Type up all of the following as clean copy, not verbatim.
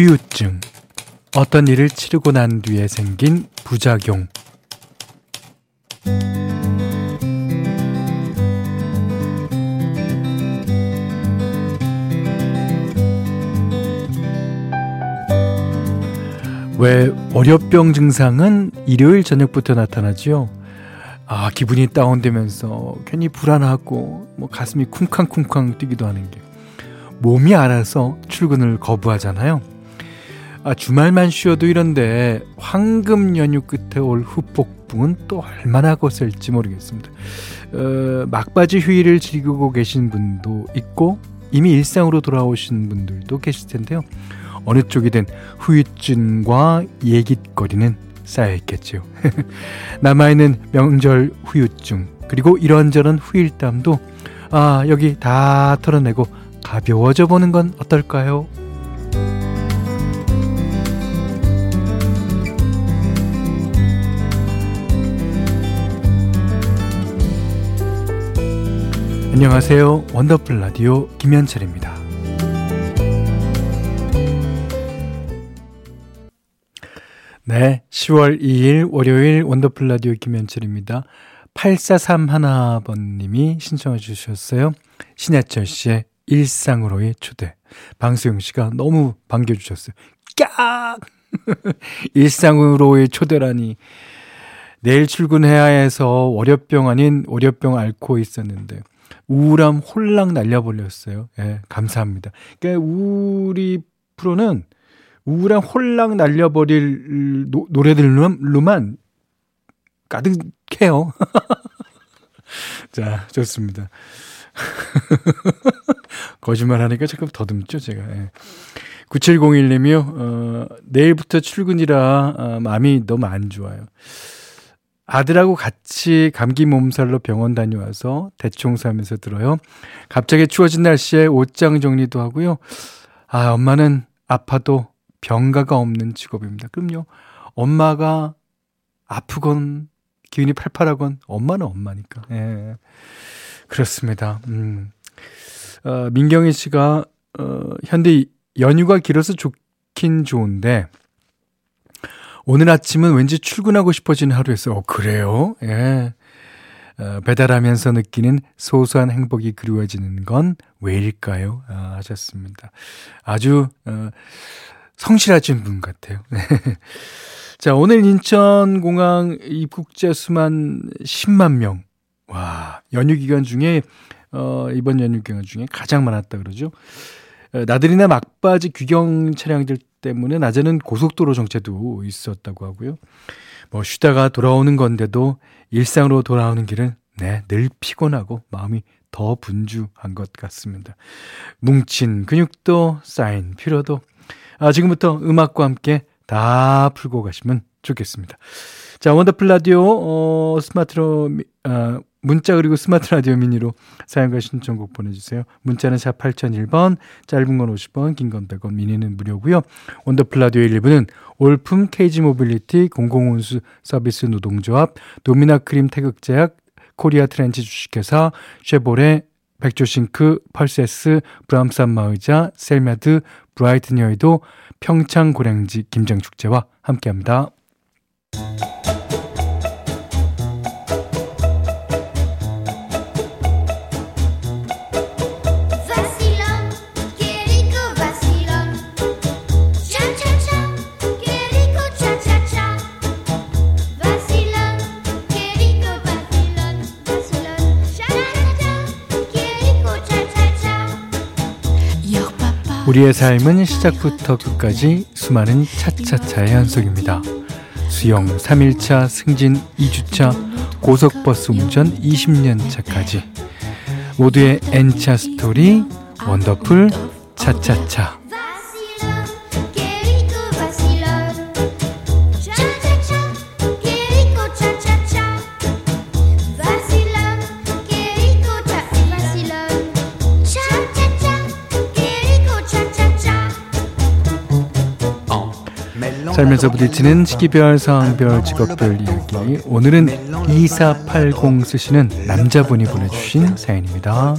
후유증, 어떤 일을 치르고 난 뒤에 생긴 부작용. 왜 월요병 증상은 일요일 저녁부터 나타나지요? 아, 기분이 다운되면서 괜히 불안하고 가슴이 쿵쾅쿵쾅 뛰기도 하는 게 몸이 알아서 출근을 거부하잖아요. 아, 주말만 쉬어도 이런데 황금 연휴 끝에 올 후폭풍은 또 얼마나 거셀지 모르겠습니다. 막바지 휴일을 즐기고 계신 분도 있고 이미 일상으로 돌아오신 분들도 계실 텐데요. 어느 쪽이든 후유증과 얘깃거리는 쌓여있겠죠. 남아있는 명절 후유증, 그리고 이런저런 후일담도 여기 다 털어내고 가벼워져 보는 건 어떨까요? 안녕하세요. 원더풀 라디오 김현철입니다. 10월 2일 월요일 원더풀 라디오 김현철입니다. 8431번님이 신청해 주셨어요. 신혜철 씨의 일상으로의 초대. 방수영 씨가 너무 반겨주셨어요. 깍! 일상으로의 초대라니. 내일 출근해야 해서 월요병 아닌 월요병 앓고 있었는데 우울함 홀랑 날려버렸어요. 예, 감사합니다. 그러니까 우리 프로는 우울한 홀랑 날려버릴 노래들로만 가득해요. 자, 좋습니다. 거짓말하니까 조금 더듬죠, 제가. 예. 9701님이요. 내일부터 출근이라 마음이 너무 안 좋아요. 아들하고 같이 감기 몸살로 병원 다녀와서 대충 사면서 들어요. 갑자기 추워진 날씨에 옷장 정리도 하고요. 아, 엄마는 아파도 병가가 없는 직업입니다. 그럼요. 엄마가 아프건 기운이 팔팔하건 엄마는 엄마니까. 예, 그렇습니다. 민경희 씨가 현대 연휴가 길어서 좋긴 좋은데 오늘 아침은 왠지 출근하고 싶어지는 하루였어요. 그래요? 예. 배달하면서 느끼는 소소한 행복이 그리워지는 건 왜일까요? 하셨습니다. 아주 성실하신 분 같아요. 자, 오늘 인천공항 입국자 수만 10만 명. 와, 연휴 기간 중에, 이번 연휴 기간 중에 가장 많았다 그러죠. 나들이나 막바지 귀경 차량들 때문에 낮에는 고속도로 정체도 있었다고 하고요. 뭐, 쉬다가 돌아오는 건데도 일상으로 돌아오는 길은, 네, 늘 피곤하고 마음이 더 분주한 것 같습니다. 뭉친 근육도 쌓인 피로도, 지금부터 음악과 함께 다 풀고 가시면 좋겠습니다. 자, 원더풀 라디오 문자 그리고 스마트 라디오 미니로 사용과 신청곡 보내주세요. 문자는 샵 8001번, 짧은 건 50원, 긴 건 100원, 미니는 무료고요. 원더풀 라디오 1, 2부는 올품 케이지 모빌리티, 공공운수 서비스 노동조합, 도미나 크림 태극제약, 코리아 트렌치 주식회사, 쉐보레, 백조싱크, 펄세스, 브람산마 의자, 셀메드, 브라이트니어도, 평창 고랭지 김장축제와 함께합니다. 우리의 삶은 시작부터 끝까지 수많은 차차차의 연속입니다. 수영 3일차, 승진 2주차, 고속버스 운전 20년차까지 모두의 N차 스토리, 원더풀 차차차. 살면서 부딪히는 시기별, 상황별, 직업별 이야기. 오늘은 2480 쓰시는 남자분이 보내주신 사연입니다.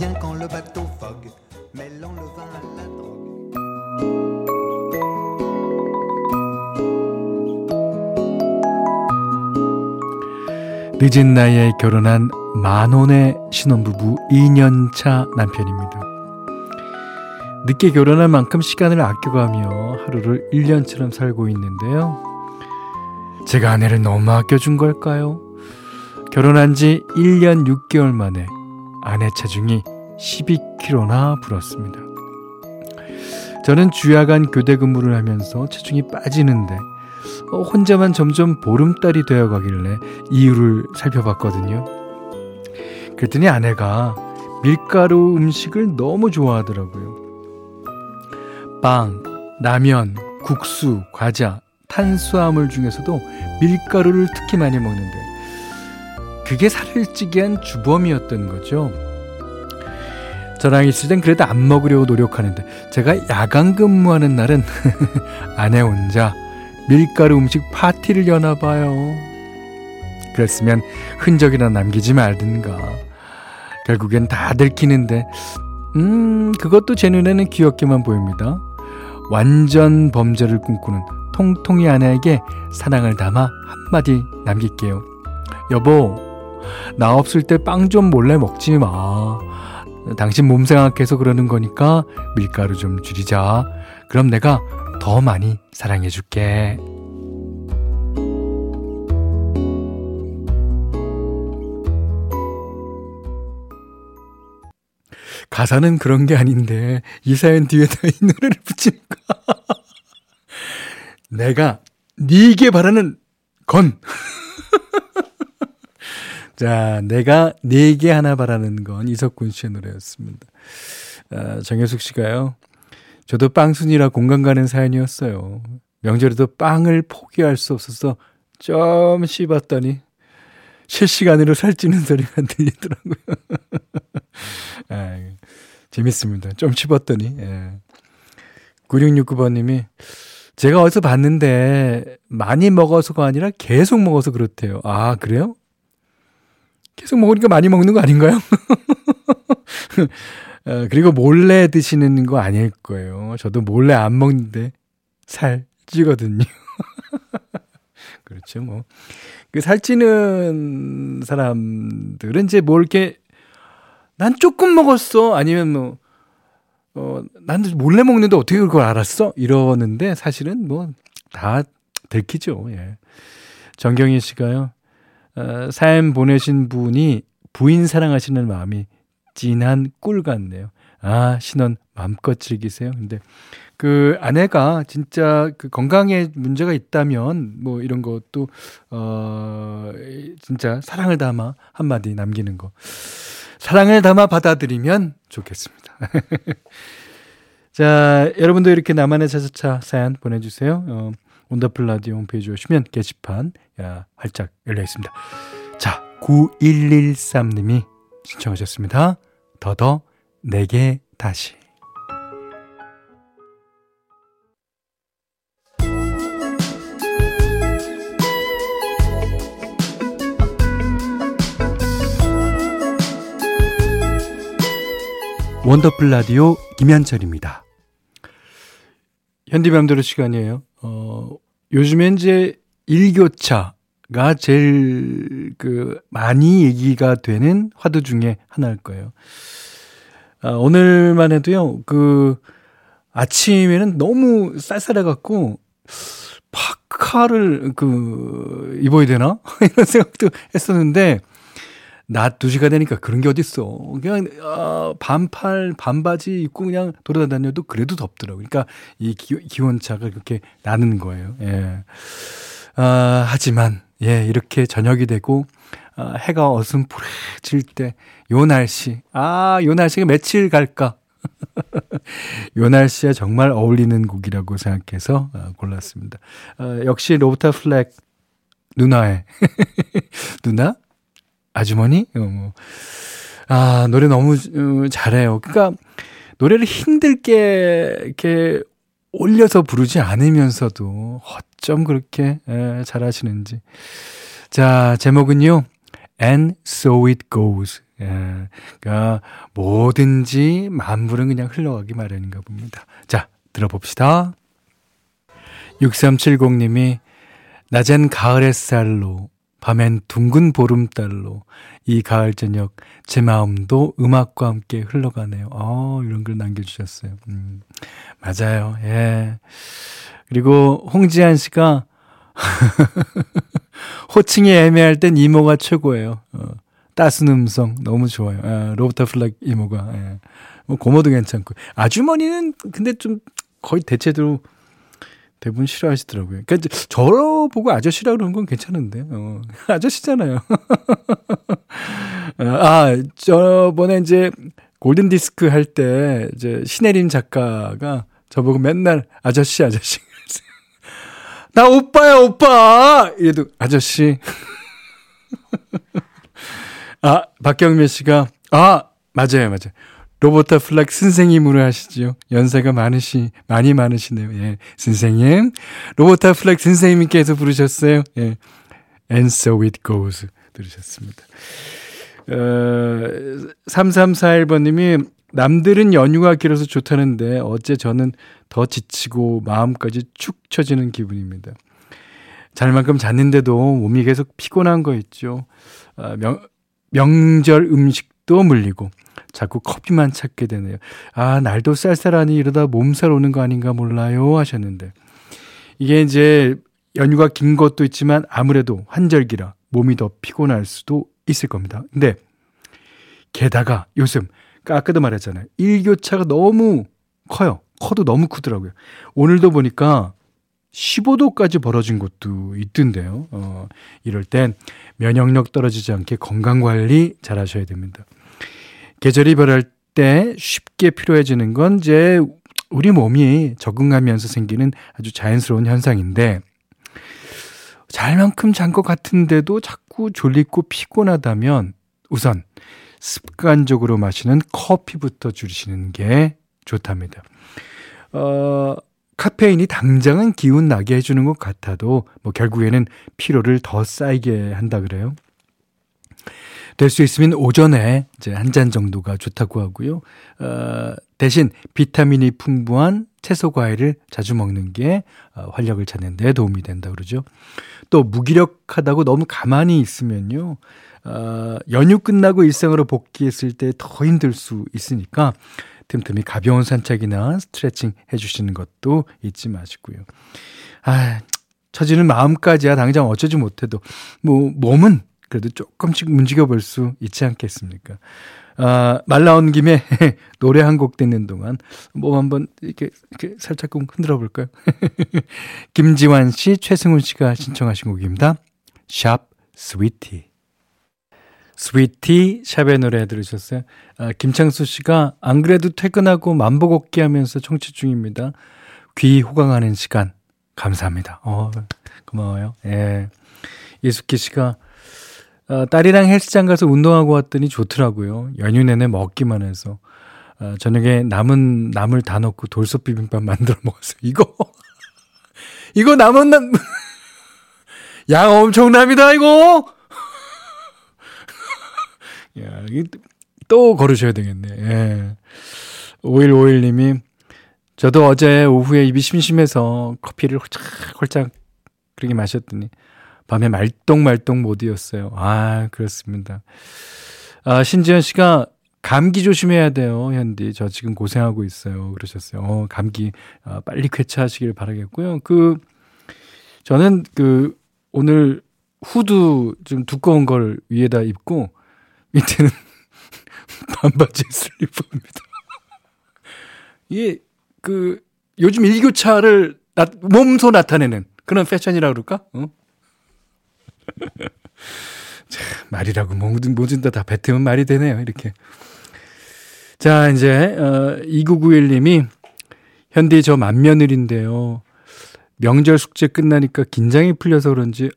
늦은 나이에 결혼한 만혼의 신혼부부 2년차 남편입니다. 늦게 결혼한 만큼 시간을 아껴가며 하루를 1년처럼 살고 있는데요. 제가 아내를 너무 아껴준 걸까요? 결혼한 지 1년 6개월 만에 아내 체중이 12kg나 불었습니다. 저는 주야간 교대 근무를 하면서 체중이 빠지는데 혼자만 점점 보름달이 되어가길래 이유를 살펴봤거든요. 그랬더니 아내가 밀가루 음식을 너무 좋아하더라고요. 빵, 라면, 국수, 과자, 탄수화물 중에서도 밀가루를 특히 많이 먹는데 그게 살을 찌게 한 주범이었던 거죠. 저랑 있을 땐 그래도 안 먹으려고 노력하는데 제가 야간 근무하는 날은 아내 혼자 밀가루 음식 파티를 여나 봐요. 그랬으면 흔적이나 남기지 말든가. 결국엔 다 들키는데 그것도 제 눈에는 귀엽게만 보입니다. 완전 범죄를 꿈꾸는 통통이 아내에게 사랑을 담아 한마디 남길게요. 여보, 나 없을 때 빵 좀 몰래 먹지 마. 당신 몸 생각해서 그러는 거니까 밀가루 좀 줄이자. 그럼 내가 더 많이 사랑해줄게. 가사는 그런 게 아닌데 이 사연 뒤에다 이 노래를 붙이니까 내가 네게 바라는 건 자, 내가 네게 하나 바라는 건 이석훈 씨의 노래였습니다. 정혜숙 씨가요, 저도 빵순이라 공감 가는 사연이었어요. 명절에도 빵을 포기할 수 없어서 좀 씹었더니 실시간으로 살찌는 소리가 들리더라고요. 재밌습니다. 좀 씹었더니. 9669번님이 제가 어디서 봤는데 많이 먹어서가 아니라 계속 먹어서 그렇대요. 아, 그래요? 계속 먹으니까 많이 먹는 거 아닌가요? 그리고 몰래 드시는 거 아닐 거예요. 저도 몰래 안 먹는데 살 찌거든요. 그렇죠, 뭐. 그 살찌는 사람들은 이제 뭘 이렇게, 난 조금 먹었어. 아니면 뭐, 난 몰래 먹는데 어떻게 그걸 알았어? 이러는데 사실은 뭐, 다 들키죠. 예. 정경희 씨가요, 사연 보내신 분이 부인 사랑하시는 마음이 진한 꿀 같네요. 아, 신혼 마음껏 즐기세요. 근데 그 아내가 진짜 그 건강에 문제가 있다면 뭐 이런 것도 진짜 사랑을 담아 한마디 남기는 거, 사랑을 담아 받아들이면 좋겠습니다. 자, 여러분도 이렇게 나만의 차차차 사연 보내주세요. 원더풀 라디오 홈페이지 오시면 게시판 활짝 열려 있습니다. 자, 9113님이 신청하셨습니다. 더더 내게 다시. 원더풀 라디오 김현철입니다. 현디 맘대로 시간이에요. 요즘에 이제 일교차 가 제일 많이 얘기가 되는 화두 중에 하나일 거예요. 오늘만 해도요, 아침에는 너무 쌀쌀해갖고 파카를 입어야 되나 이런 생각도 했었는데 낮 2시가 되니까 그런 게 어딨어. 그냥 반팔 반바지 입고 그냥 돌아다녀도 그래도 덥더라고요. 그러니까 이 기온차가 그렇게 나는 거예요. 예. 하지만 예, 이렇게 저녁이 되고, 해가 어슴푸레질 때, 요 날씨. 아, 요 날씨가 며칠 갈까? 요 날씨에 정말 어울리는 곡이라고 생각해서 골랐습니다. 역시 로버타 플랙, 누나의. 누나? 아주머니? 아, 노래 너무 잘해요. 그러니까, 노래를 힘들게, 이렇게, 올려서 부르지 않으면서도 어쩜 그렇게 잘하시는지. 자, 제목은요, And so it goes. 예, 그러니까 뭐든지 만물은 그냥 흘러가기 마련인가 봅니다. 자, 들어봅시다. 6370님이 낮엔 가을 햇살로 밤엔 둥근 보름달로 이 가을 저녁 제 마음도 음악과 함께 흘러가네요. 이런 글 남겨주셨어요. 맞아요. 예. 그리고 홍지한 씨가 호칭이 애매할 땐 이모가 최고예요. 따순 음성 너무 좋아요. 로버타 플랙 이모가. 예. 뭐 고모도 괜찮고 아주머니는 근데 좀 거의 대체로 대부분 싫어하시더라고요. 그러니까 저보고 아저씨라고 그러는 건 괜찮은데 아저씨잖아요. 저번에 이제 골든 디스크 할 때 이제 신혜림 작가가 저보고 맨날 아저씨 나 오빠야 오빠 이래도 아저씨. 박경민 씨가 맞아요. 로버타 플랙 선생님으로 하시지요. 연세가 많으시네요. 예. 선생님. 로버타 플랙 선생님께서 부르셨어요. 예. And so it goes. 들으셨습니다. 3341번님이 남들은 연휴가 길어서 좋다는데 어째 저는 더 지치고 마음까지 축 처지는 기분입니다. 잘 만큼 잤는데도 몸이 계속 피곤한 거 있죠. 명절 음식도 물리고 자꾸 커피만 찾게 되네요. 날도 쌀쌀하니 이러다 몸살 오는 거 아닌가 몰라요 하셨는데 이게 이제 연휴가 긴 것도 있지만 아무래도 환절기라 몸이 더 피곤할 수도 있을 겁니다. 근데 게다가 요즘 아까도 말했잖아요. 일교차가 너무 커요. 커도 너무 크더라고요. 오늘도 보니까 15도까지 벌어진 곳도 있던데요. 이럴 땐 면역력 떨어지지 않게 건강관리 잘 하셔야 됩니다. 계절이 변할 때 쉽게 필요해지는 건 이제 우리 몸이 적응하면서 생기는 아주 자연스러운 현상인데 잘만큼 잔 것 같은데도 자꾸 졸리고 피곤하다면 우선 습관적으로 마시는 커피부터 줄이시는 게 좋답니다. 카페인이 당장은 기운 나게 해주는 것 같아도 결국에는 피로를 더 쌓이게 한다 그래요. 될 수 있으면 오전에 이제 한 잔 정도가 좋다고 하고요. 대신 비타민이 풍부한 채소 과일을 자주 먹는 게 활력을 찾는 데 도움이 된다 그러죠. 또 무기력하다고 너무 가만히 있으면요. 연휴 끝나고 일상으로 복귀했을 때 더 힘들 수 있으니까 틈틈이 가벼운 산책이나 스트레칭 해주시는 것도 잊지 마시고요. 처지는 마음까지야 당장 어쩌지 못해도 몸은 그래도 조금씩 움직여볼 수 있지 않겠습니까? 말 나온 김에 노래 한 곡 듣는 동안 몸 한번 이렇게 살짝 흔들어 볼까요? 김지환 씨, 최승훈 씨가 신청하신 곡입니다. 샵 스위티. 스위티 샵의 노래 들으셨어요? 김창수 씨가 안 그래도 퇴근하고 만보 걷기 하면서 청취 중입니다. 귀 호강하는 시간 감사합니다. 고마워요. 예. 예숙기 씨가 딸이랑 헬스장 가서 운동하고 왔더니 좋더라고요. 연휴 내내 먹기만 해서. 저녁에 남은 나물 다 넣고 돌솥 비빔밥 만들어 먹었어요. 이거 양 엄청납니다, 이거! 야, 또 걸으셔야 되겠네. 예. 5151님이 저도 어제 오후에 입이 심심해서 커피를 홀짝홀짝 그렇게 마셨더니 밤에 말똥말똥 못 이었어요. 그렇습니다. 신지현 씨가 감기 조심해야 돼요. 현디 저 지금 고생하고 있어요. 그러셨어요. 감기 빨리 쾌차하시길 바라겠고요. 저는 오늘 후드 좀 두꺼운 걸 위에다 입고 밑에는 반바지 슬리퍼입니다. 이게 요즘 일교차를 몸소 나타내는 그런 패션이라 그럴까? 참, 말이라고 뭐든 다 뱉으면 말이 되네요. 이렇게. 자, 이제 2991님이 현디 저 맏며느리인데요. 명절 숙제 끝나니까 긴장이 풀려서 그런지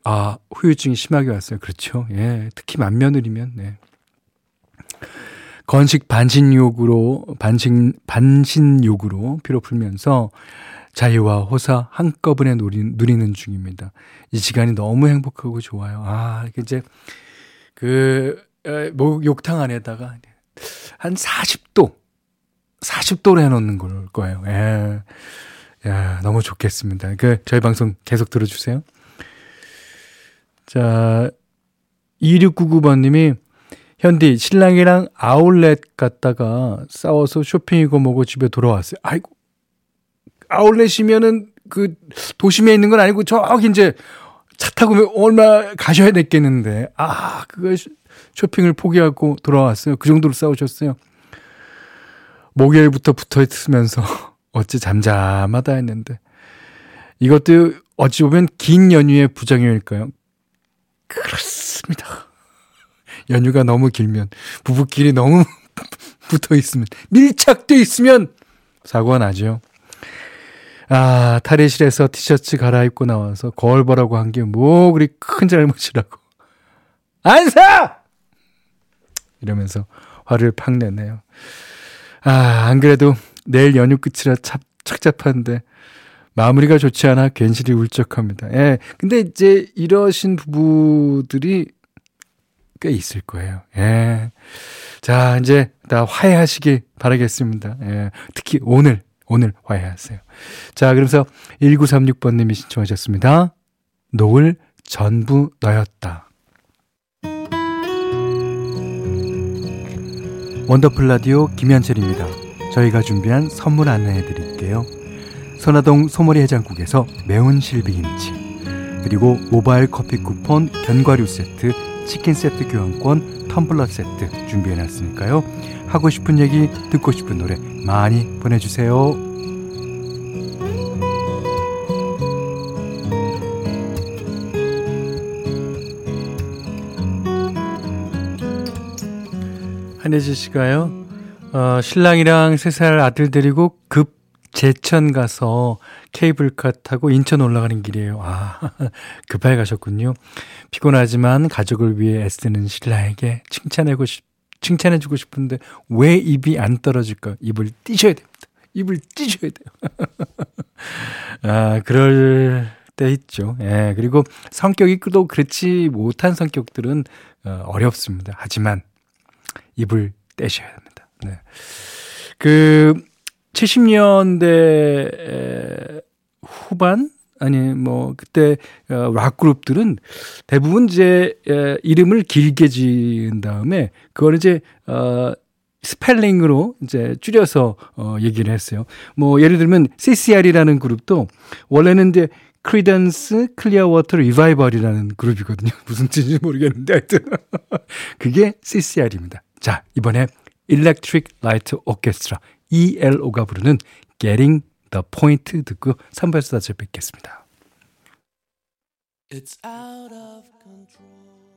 후유증이 심하게 왔어요. 그렇죠. 예, 특히 맏며느리면 네. 건식 반신욕으로 피로 풀면서 자유와 호사 한꺼번에 누리는 중입니다. 이 시간이 너무 행복하고 좋아요. 이제 목욕탕 안에다가 한 40도로 해놓는 걸 거예요. 예. 야, 너무 좋겠습니다. 저희 방송 계속 들어주세요. 자, 2699번님이 현디 신랑이랑 아울렛 갔다가 싸워서 쇼핑이고 뭐고 집에 돌아왔어요. 아이고, 아울렛이면은 그 도심에 있는 건 아니고 저기 이제 차 타고 얼마 가셔야 됐겠는데 아 그거 쇼핑을 포기하고 돌아왔어요. 그 정도로 싸우셨어요. 목요일부터 붙어있으면서 어찌 잠잠하다 했는데 이것도 어찌 보면 긴 연휴의 부작용일까요? 그렇습니다. 연휴가 너무 길면 부부끼리 너무 붙어있으면 밀착돼 있으면 사고가 나죠. 아, 탈의실에서 티셔츠 갈아입고 나와서 거울 보라고 한 게 뭐 그리 큰 잘못이라고. 안 사! 이러면서 화를 팍 내네요. 아, 안 그래도 내일 연휴 끝이라 착잡한데 마무리가 좋지 않아 괜시리 울적합니다. 예. 근데 이제 이러신 부부들이 꽤 있을 거예요. 예. 자, 이제 다 화해하시길 바라겠습니다. 예. 특히 오늘 화해하세요. 자, 그러면서 1936번님이 신청하셨습니다. 노을 전부 너였다. 원더풀 라디오 김현철입니다. 저희가 준비한 선물 안내해드릴게요. 선화동 소머리 해장국에서 매운 실비김치, 그리고 모바일 커피 쿠폰, 견과류 세트, 치킨 세트 교환권, 텀블러 세트 준비해놨으니까요. 하고 싶은 얘기, 듣고 싶은 노래 많이 보내주세요. 한혜지 씨가요, 신랑이랑 3살 아들 데리고 급 제천 가서 케이블카 타고 인천 올라가는 길이에요. 아, 급하게 가셨군요. 피곤하지만 가족을 위해 애쓰는 신랑에게 칭찬해주고 싶은데 왜 입이 안 떨어질까? 입을 띄셔야 됩니다. 입을 띄셔야 돼요. 아, 그럴 때 있죠. 예, 그리고 성격이 또 그렇지 못한 성격들은 어렵습니다. 하지만 입을 떼셔야 합니다. 네. 70년대 후반 그때 락 그룹들은 대부분 이제 이름을 길게 지은 다음에 그걸 이제 스펠링으로 이제 줄여서 얘기를 했어요. 뭐 예를 들면 CCR이라는 그룹도 원래는 이제 Credence Clearwater Revival이라는 그룹이거든요. 무슨 뜻인지 모르겠는데 하여튼 그게 CCR입니다. 자, 이번에 Electric Light Orchestra ELO가 부르는 Getting 포인트 듣고 3부에서 다시 뵙겠습니다. It's out of control.